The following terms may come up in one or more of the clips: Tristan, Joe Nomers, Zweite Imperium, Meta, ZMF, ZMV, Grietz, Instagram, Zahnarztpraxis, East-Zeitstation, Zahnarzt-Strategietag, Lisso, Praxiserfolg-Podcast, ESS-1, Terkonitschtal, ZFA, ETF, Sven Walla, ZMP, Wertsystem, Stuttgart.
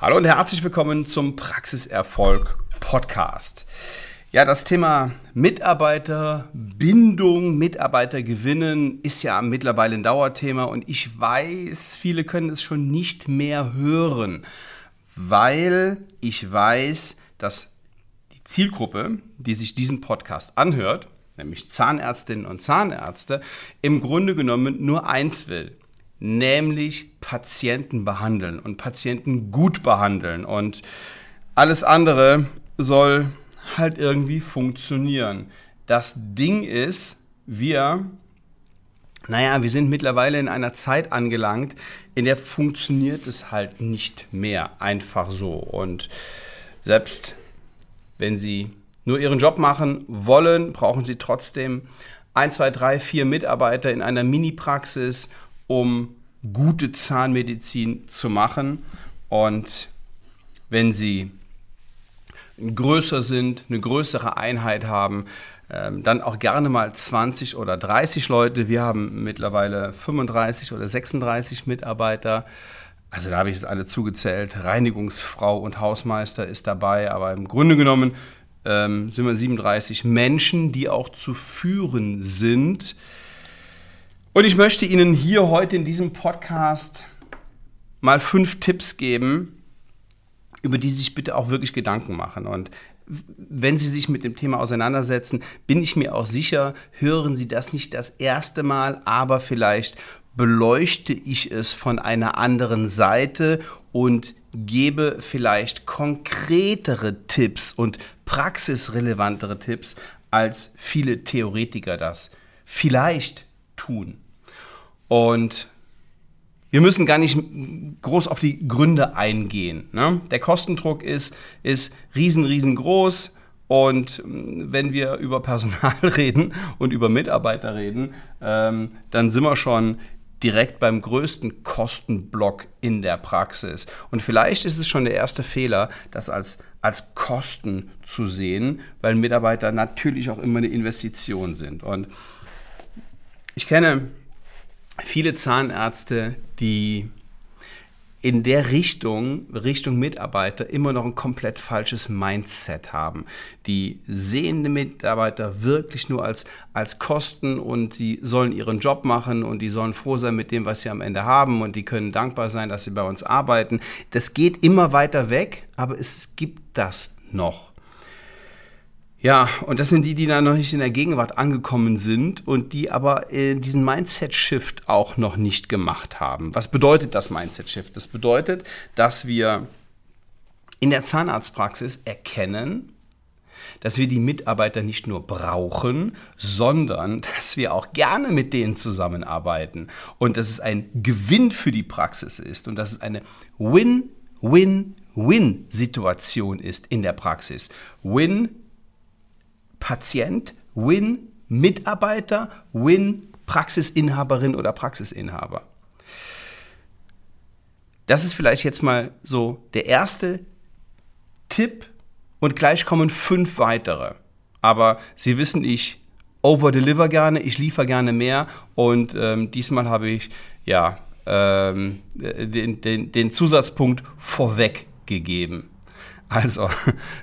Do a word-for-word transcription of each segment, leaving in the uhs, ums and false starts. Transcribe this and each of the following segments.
Hallo und herzlich willkommen zum Praxiserfolg-Podcast. Ja, das Thema Mitarbeiterbindung, Mitarbeitergewinnen ist ja mittlerweile ein Dauerthema und ich weiß, viele können es schon nicht mehr hören, weil ich weiß, dass die Zielgruppe, die sich diesen Podcast anhört, nämlich Zahnärztinnen und Zahnärzte, im Grunde genommen nur eins will. Nämlich Patienten behandeln und Patienten gut behandeln und alles andere soll halt irgendwie funktionieren. Das Ding ist, wir, naja, wir sind mittlerweile in einer Zeit angelangt, in der funktioniert es halt nicht mehr einfach so. Und selbst wenn Sie nur Ihren Job machen wollen, brauchen Sie trotzdem eins, zwei, drei, vier Mitarbeiter in einer Mini-Praxis, um gute Zahnmedizin zu machen. Und wenn Sie größer sind, eine größere Einheit haben, dann auch gerne mal zwanzig oder dreißig Leute. Wir haben mittlerweile fünfunddreißig oder sechsunddreißig Mitarbeiter. Also da habe ich es alle zugezählt. Reinigungsfrau und Hausmeister ist dabei, aber im Grunde genommen ähm, sind wir siebenunddreißig Menschen, die auch zu führen sind. Und ich möchte Ihnen hier heute in diesem Podcast mal fünf Tipps geben, über die Sie sich bitte auch wirklich Gedanken machen. Und wenn Sie sich mit dem Thema auseinandersetzen, bin ich mir auch sicher, hören Sie das nicht das erste Mal, aber vielleicht beleuchte ich es von einer anderen Seite und gebe vielleicht konkretere Tipps und praxisrelevantere Tipps, als viele Theoretiker das vielleicht tun. Und wir müssen gar nicht groß auf die Gründe eingehen, ne? Der Kostendruck ist, ist riesen, riesengroß und wenn wir über Personal reden und über Mitarbeiter reden, ähm, dann sind wir schon direkt beim größten Kostenblock in der Praxis. Und vielleicht ist es schon der erste Fehler, das als, als Kosten zu sehen, weil Mitarbeiter natürlich auch immer eine Investition sind. Und ich kenne viele Zahnärzte, die in der Richtung, Richtung Mitarbeiter, immer noch ein komplett falsches Mindset haben. Die sehen die Mitarbeiter wirklich nur als, als Kosten und die sollen ihren Job machen und die sollen froh sein mit dem, was sie am Ende haben und die können dankbar sein, dass sie bei uns arbeiten. Das geht immer weiter weg, aber es gibt das noch. Ja, und das sind die, die da noch nicht in der Gegenwart angekommen sind und die aber äh, diesen Mindset-Shift auch noch nicht gemacht haben. Was bedeutet das Mindset-Shift? Das bedeutet, dass wir in der Zahnarztpraxis erkennen, dass wir die Mitarbeiter nicht nur brauchen, sondern dass wir auch gerne mit denen zusammenarbeiten und dass es ein Gewinn für die Praxis ist und dass es eine Win-Win-Win-Situation ist in der Praxis. Win Patient, Win, Mitarbeiter, Win, Praxisinhaberin oder Praxisinhaber. Das ist vielleicht jetzt mal so der erste Tipp und gleich kommen fünf weitere. Aber Sie wissen, ich overdeliver gerne, ich liefere gerne mehr und ähm, diesmal habe ich ja ähm, den, den, den Zusatzpunkt vorweggegeben. Also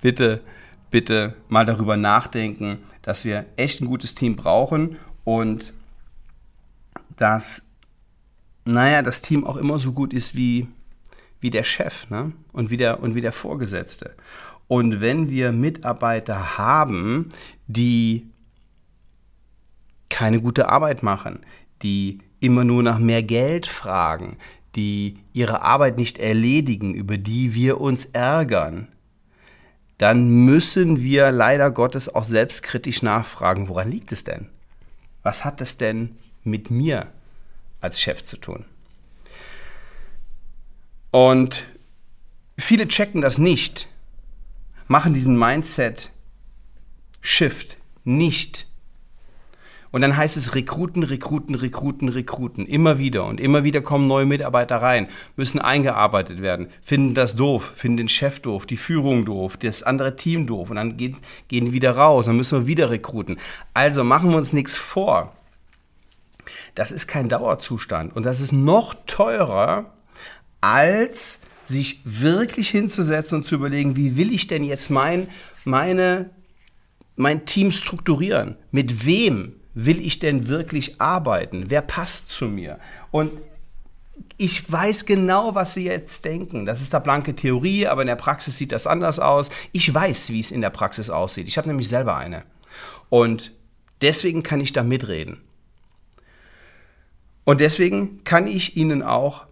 bitte... bitte mal darüber nachdenken, dass wir echt ein gutes Team brauchen und dass, naja, das Team auch immer so gut ist wie, wie der Chef, ne? und, wie der, und wie der Vorgesetzte. Und wenn wir Mitarbeiter haben, die keine gute Arbeit machen, die immer nur nach mehr Geld fragen, die ihre Arbeit nicht erledigen, über die wir uns ärgern, dann müssen wir leider Gottes auch selbstkritisch nachfragen, woran liegt es denn? Was hat es denn mit mir als Chef zu tun? Und viele checken das nicht, machen diesen Mindset-Shift nicht. Und dann heißt es Rekruten, Rekruten, Rekruten, Rekruten. Immer wieder und immer wieder kommen neue Mitarbeiter rein, müssen eingearbeitet werden, finden das doof, finden den Chef doof, die Führung doof, das andere Team doof. Und dann gehen, gehen wieder raus, dann müssen wir wieder rekruten. Also machen wir uns nichts vor. Das ist kein Dauerzustand und das ist noch teurer, als sich wirklich hinzusetzen und zu überlegen, wie will ich denn jetzt mein, meine, mein Team strukturieren? Mit wem will ich denn wirklich arbeiten? Wer passt zu mir? Und ich weiß genau, was Sie jetzt denken. Das ist da blanke Theorie, aber in der Praxis sieht das anders aus. Ich weiß, wie es in der Praxis aussieht. Ich habe nämlich selber eine. Und deswegen kann ich da mitreden. Und deswegen kann ich Ihnen auch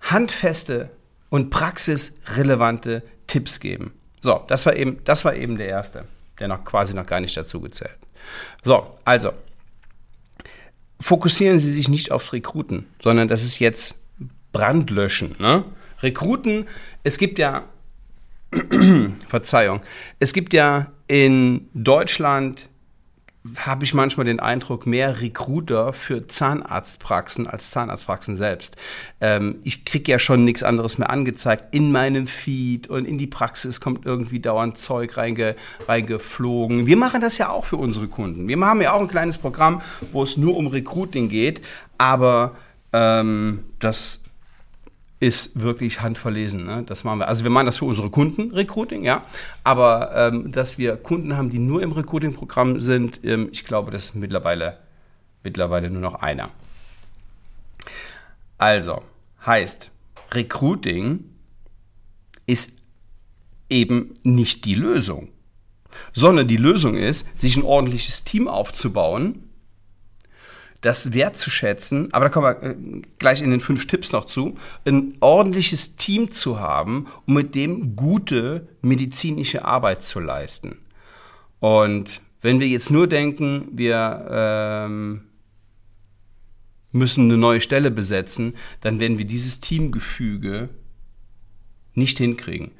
handfeste und praxisrelevante Tipps geben. So, das war eben, das war eben der erste, der noch quasi noch gar nicht dazu gezählt. So, also fokussieren Sie sich nicht aufs Rekruten, sondern das ist jetzt Brandlöschen, ne? Rekruten, es gibt ja, Verzeihung, es gibt ja in Deutschland, habe ich manchmal den Eindruck, mehr Recruiter für Zahnarztpraxen als Zahnarztpraxen selbst. Ähm, ich kriege ja schon nichts anderes mehr angezeigt in meinem Feed und in die Praxis kommt irgendwie dauernd Zeug reinge, reingeflogen. Wir machen das ja auch für unsere Kunden. Wir haben ja auch ein kleines Programm, wo es nur um Recruiting geht, aber ähm, das ist wirklich handverlesen, ne? Das machen wir. Also wir machen das für unsere Kunden, Recruiting, ja. Aber ähm, dass wir Kunden haben, die nur im Recruiting-Programm sind, ähm, ich glaube, das ist mittlerweile, mittlerweile nur noch einer. Also, heißt, Recruiting ist eben nicht die Lösung, sondern die Lösung ist, sich ein ordentliches Team aufzubauen, das wertzuschätzen, aber da kommen wir gleich in den fünf Tipps noch zu, ein ordentliches Team zu haben, um mit dem gute medizinische Arbeit zu leisten. Und wenn wir jetzt nur denken, wir ähm, müssen eine neue Stelle besetzen, dann werden wir dieses Teamgefüge nicht hinkriegen.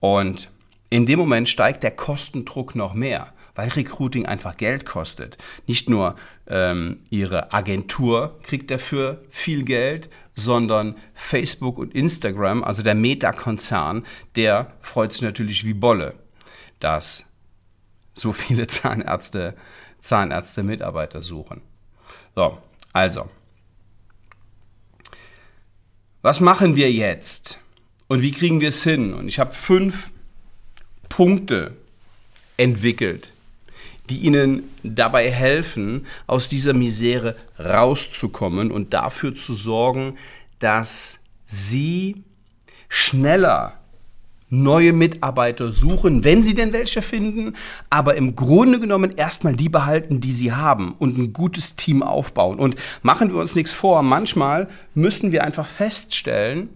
Und in dem Moment steigt der Kostendruck noch mehr, weil Recruiting einfach Geld kostet. Nicht nur ähm, Ihre Agentur kriegt dafür viel Geld, sondern Facebook und Instagram, also der Meta-Konzern, der freut sich natürlich wie Bolle, dass so viele Zahnärzte, Zahnärzte Mitarbeiter suchen. So, also. Was machen wir jetzt? Und wie kriegen wir es hin? Und ich habe fünf Punkte entwickelt, die Ihnen dabei helfen, aus dieser Misere rauszukommen und dafür zu sorgen, dass Sie schneller neue Mitarbeiter suchen, wenn Sie denn welche finden, aber im Grunde genommen erstmal die behalten, die Sie haben und ein gutes Team aufbauen. Und machen wir uns nichts vor, manchmal müssen wir einfach feststellen,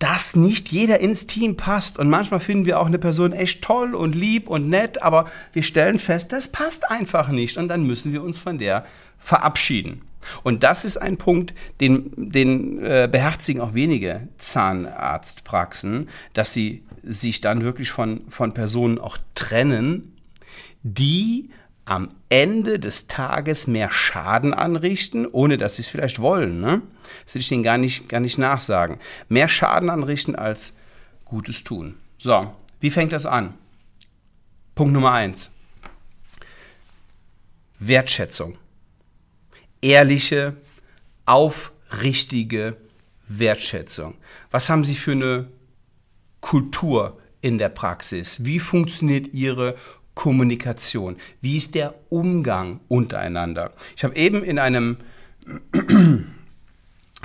dass nicht jeder ins Team passt. Und manchmal finden wir auch eine Person echt toll und lieb und nett, aber wir stellen fest, das passt einfach nicht. Und dann müssen wir uns von der verabschieden. Und das ist ein Punkt, den, den äh, beherzigen auch wenige Zahnarztpraxen, dass sie sich dann wirklich von, von Personen auch trennen, die am Ende des Tages mehr Schaden anrichten, ohne dass sie es vielleicht wollen, ne? Das will ich Ihnen gar nicht, gar nicht nachsagen. Mehr Schaden anrichten als Gutes tun. So, wie fängt das an? Punkt Nummer eins. Wertschätzung. Ehrliche, aufrichtige Wertschätzung. Was haben Sie für eine Kultur in der Praxis? Wie funktioniert Ihre Kommunikation? Wie ist der Umgang untereinander? Ich habe eben in einem,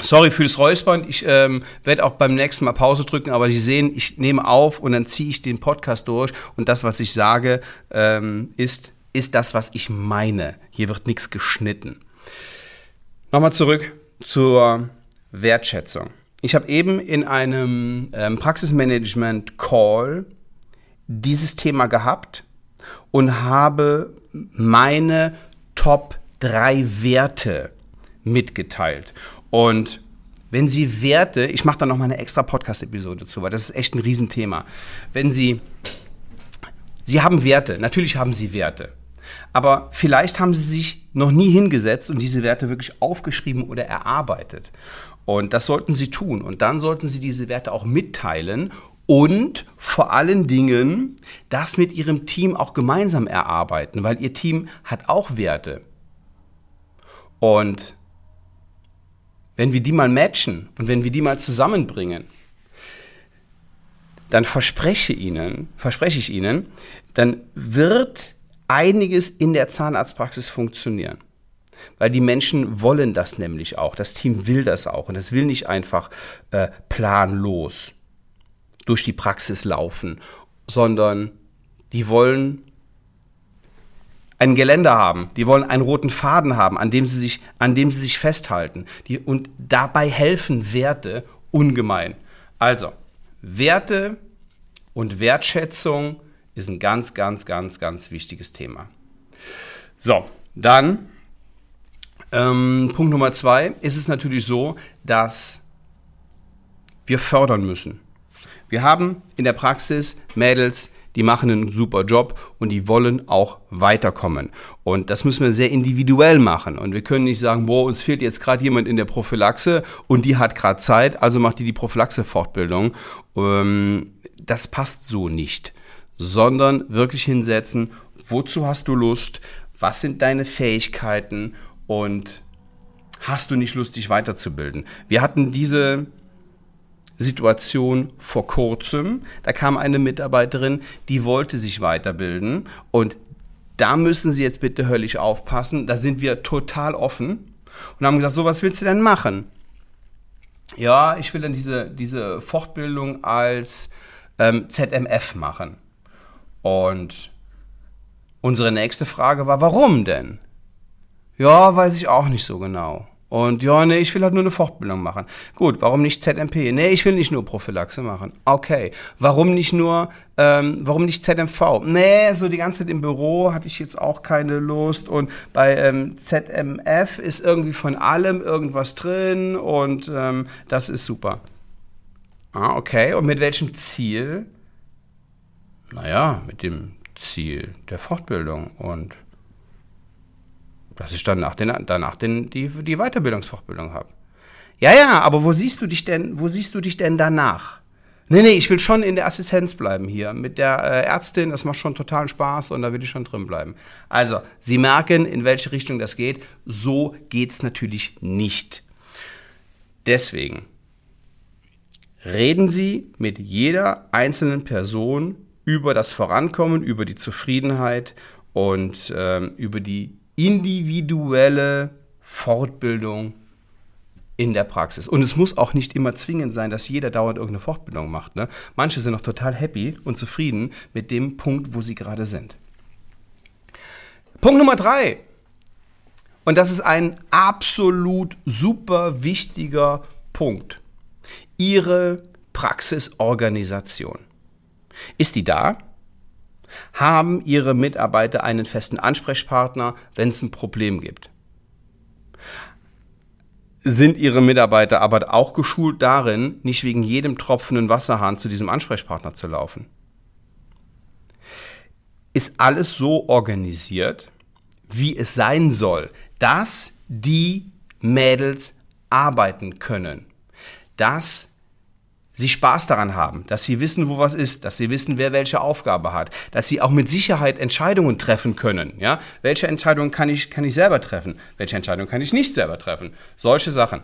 sorry für das Räuspern, ich ähm, werde auch beim nächsten Mal Pause drücken, aber Sie sehen, ich nehme auf und dann ziehe ich den Podcast durch und das, was ich sage, ähm, ist, ist das, was ich meine. Hier wird nichts geschnitten. Nochmal zurück zur Wertschätzung. Ich habe eben in einem ähm, Praxismanagement-Call dieses Thema gehabt und habe meine Top drei Werte mitgeteilt. Und wenn Sie Werte, ich mache da nochmal eine extra Podcast-Episode dazu, weil das ist echt ein Riesenthema. Wenn Sie, Sie haben Werte, natürlich haben Sie Werte, aber vielleicht haben Sie sich noch nie hingesetzt und diese Werte wirklich aufgeschrieben oder erarbeitet. Und das sollten Sie tun. Und dann sollten Sie diese Werte auch mitteilen und vor allen Dingen das mit Ihrem Team auch gemeinsam erarbeiten, weil Ihr Team hat auch Werte. Und wenn wir die mal matchen und wenn wir die mal zusammenbringen, dann verspreche Ihnen, verspreche ich Ihnen, dann wird einiges in der Zahnarztpraxis funktionieren. Weil die Menschen wollen das nämlich auch. Das Team will das auch. Und das will nicht einfach äh, planlos durch die Praxis laufen, sondern die wollen ein Geländer haben, die wollen einen roten Faden haben, an dem sie sich, an dem sie sich festhalten. Die, und dabei helfen Werte ungemein. Also, Werte und Wertschätzung ist ein ganz, ganz, ganz, ganz wichtiges Thema. So, dann ähm, Punkt Nummer zwei ist es natürlich so, dass wir fördern müssen. Wir haben in der Praxis Mädels, die machen einen super Job und die wollen auch weiterkommen. Und das müssen wir sehr individuell machen. Und wir können nicht sagen, boah, uns fehlt jetzt gerade jemand in der Prophylaxe und die hat gerade Zeit, also macht die die Prophylaxe-Fortbildung. Ähm, das passt so nicht. Sondern wirklich hinsetzen, wozu hast du Lust, was sind deine Fähigkeiten und hast du nicht Lust, dich weiterzubilden? Wir hatten diese Situation vor kurzem, da kam eine Mitarbeiterin, die wollte sich weiterbilden und da müssen Sie jetzt bitte höllisch aufpassen, da sind wir total offen und haben gesagt, so, was willst du denn machen? Ja, ich will dann diese, diese Fortbildung als ähm, Z M F machen. Und unsere nächste Frage war, warum denn? Ja, weiß ich auch nicht so genau. Und ja, nee, ich will halt nur eine Fortbildung machen. Gut, warum nicht Z M P? Nee, ich will nicht nur Prophylaxe machen. Okay, warum nicht nur, ähm, warum nicht Z M V? Nee, so die ganze Zeit im Büro hatte ich jetzt auch keine Lust. Und bei ähm, Z M F ist irgendwie von allem irgendwas drin und ähm, das ist super. Ah, okay, und mit welchem Ziel? Naja, mit dem Ziel der Fortbildung und dass ich danach, den, danach den, die, die Weiterbildungsfortbildung habe. Ja, ja, aber wo siehst du dich denn, wo siehst du dich denn danach? Nee, nee, ich will schon in der Assistenz bleiben hier. Mit der äh, Ärztin, das macht schon totalen Spaß und da will ich schon drin bleiben. Also, Sie merken, in welche Richtung das geht. So geht's natürlich nicht. Deswegen reden Sie mit jeder einzelnen Person über das Vorankommen, über die Zufriedenheit und ähm, über die individuelle Fortbildung in der Praxis. Und es muss auch nicht immer zwingend sein, dass jeder dauernd irgendeine Fortbildung macht. Ne? Manche sind noch total happy und zufrieden mit dem Punkt, wo sie gerade sind. Punkt Nummer drei. Und das ist ein absolut super wichtiger Punkt. Ihre Praxisorganisation. Ist die da? Haben Ihre Mitarbeiter einen festen Ansprechpartner, wenn es ein Problem gibt? Sind Ihre Mitarbeiter aber auch geschult darin, nicht wegen jedem tropfenden Wasserhahn zu diesem Ansprechpartner zu laufen? Ist alles so organisiert, wie es sein soll, dass die Mädels arbeiten können? Dass Sie Spaß daran haben, dass Sie wissen, wo was ist, dass Sie wissen, wer welche Aufgabe hat, dass Sie auch mit Sicherheit Entscheidungen treffen können. Ja? Welche Entscheidung kann ich, kann ich selber treffen? Welche Entscheidung kann ich nicht selber treffen? Solche Sachen.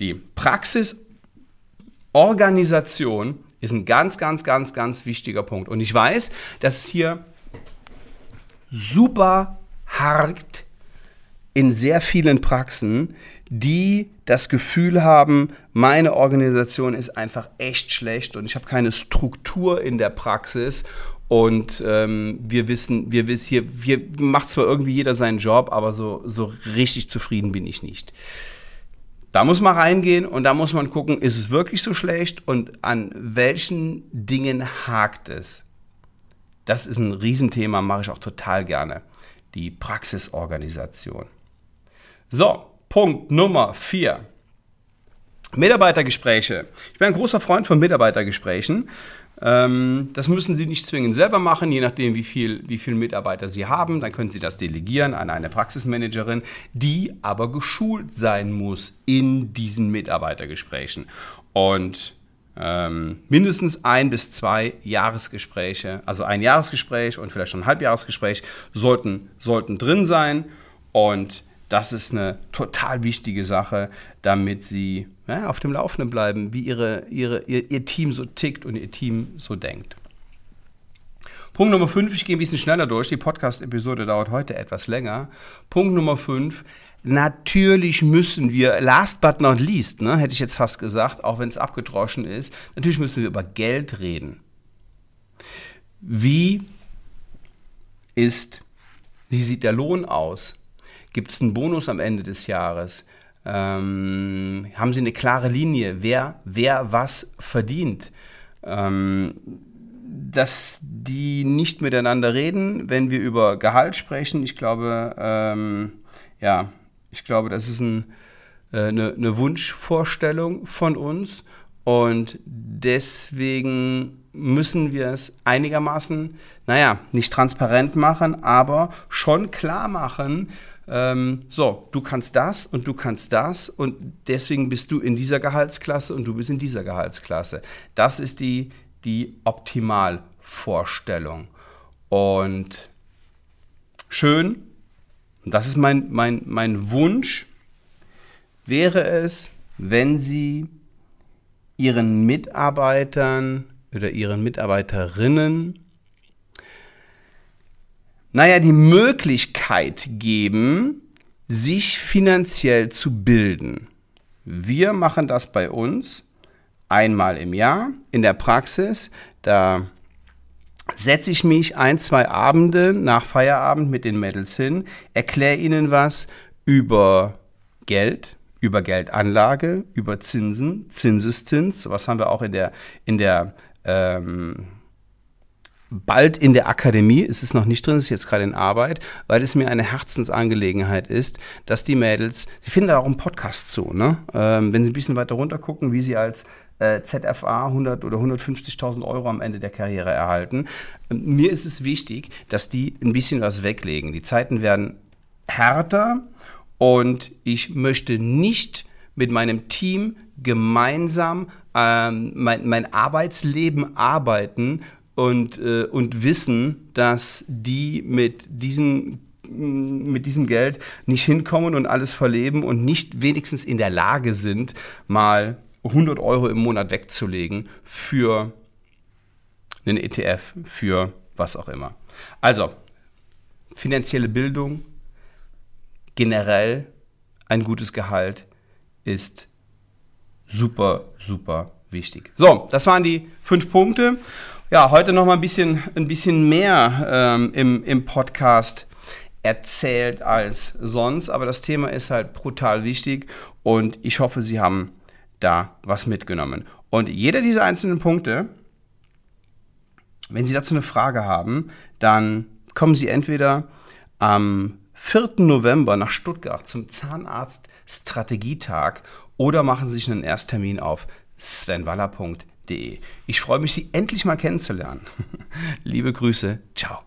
Die Praxisorganisation ist ein ganz, ganz, ganz, ganz wichtiger Punkt. Und ich weiß, dass es hier super hakt in sehr vielen Praxen, die das Gefühl haben, meine Organisation ist einfach echt schlecht und ich habe keine Struktur in der Praxis und ähm, wir wissen, wir wissen hier, hier macht zwar irgendwie jeder seinen Job, aber so, so richtig zufrieden bin ich nicht. Da muss man reingehen und da muss man gucken, ist es wirklich so schlecht und an welchen Dingen hakt es? Das ist ein Riesenthema, mache ich auch total gerne. Die Praxisorganisation. So. Punkt Nummer vier. Mitarbeitergespräche. Ich bin ein großer Freund von Mitarbeitergesprächen. Das müssen Sie nicht zwingend selber machen, je nachdem, wie viel, wie viele Mitarbeiter Sie haben. Dann können Sie das delegieren an eine Praxismanagerin, die aber geschult sein muss in diesen Mitarbeitergesprächen. Und ähm, mindestens ein bis zwei Jahresgespräche, also ein Jahresgespräch und vielleicht schon ein Halbjahresgespräch, sollten, sollten drin sein. Und Das ist eine total wichtige Sache, damit sie ja, auf dem Laufenden bleiben, wie ihre, ihre, ihr, ihr Team so tickt und ihr Team so denkt. Punkt Nummer fünf, ich gehe ein bisschen schneller durch, die Podcast-Episode dauert heute etwas länger. Punkt Nummer fünf, natürlich müssen wir, last but not least, ne, hätte ich jetzt fast gesagt, auch wenn es abgedroschen ist, natürlich müssen wir über Geld reden. Wie ist, wie sieht der Lohn aus? Gibt es einen Bonus am Ende des Jahres? Ähm, haben Sie eine klare Linie, wer, wer was verdient? Ähm, dass die nicht miteinander reden, wenn wir über Gehalt sprechen. Ich glaube, ähm, ja, ich glaube, das ist ein, äh, eine, eine Wunschvorstellung von uns und deswegen müssen wir es einigermaßen, naja, nicht transparent machen, aber schon klar machen, ähm, so, du kannst das und du kannst das und deswegen bist du in dieser Gehaltsklasse und du bist in dieser Gehaltsklasse. Das ist die die Optimalvorstellung. Und schön, und das ist mein, mein, mein Wunsch, wäre es, wenn Sie Ihren Mitarbeitern oder Ihren Mitarbeiterinnen, naja, die Möglichkeit geben, sich finanziell zu bilden. Wir machen das bei uns. Einmal im Jahr in der Praxis, da setze ich mich ein, zwei Abende nach Feierabend mit den Mädels hin, erkläre ihnen was über Geld, über Geldanlage, über Zinsen, Zinseszins, was haben wir auch in der, in der ähm, bald in der Akademie, ist es noch nicht drin, ist jetzt gerade in Arbeit, weil es mir eine Herzensangelegenheit ist, dass die Mädels, sie finden da auch einen Podcast zu, ne? Ähm, wenn sie ein bisschen weiter runter gucken, wie sie als Z F A hundert oder hundertfünfzigtausend Euro am Ende der Karriere erhalten. Mir ist es wichtig, dass die ein bisschen was weglegen. Die Zeiten werden härter und ich möchte nicht mit meinem Team gemeinsam ähm, mein, mein Arbeitsleben arbeiten und, äh, und wissen, dass die mit diesem mit diesem Geld nicht hinkommen und alles verleben und nicht wenigstens in der Lage sind, mal hundert Euro im Monat wegzulegen für einen E T F, für was auch immer. Also, finanzielle Bildung, generell ein gutes Gehalt ist super, super wichtig. So, das waren die fünf Punkte. Ja, heute noch mal ein bisschen, ein bisschen mehr ähm, im, im Podcast erzählt als sonst, aber das Thema ist halt brutal wichtig und ich hoffe, Sie haben da was mitgenommen. Und jeder dieser einzelnen Punkte, wenn Sie dazu eine Frage haben, dann kommen Sie entweder am vierten November nach Stuttgart zum Zahnarzt-Strategietag oder machen sich einen Ersttermin auf sven walla punkt de. Ich freue mich, Sie endlich mal kennenzulernen. Liebe Grüße, ciao.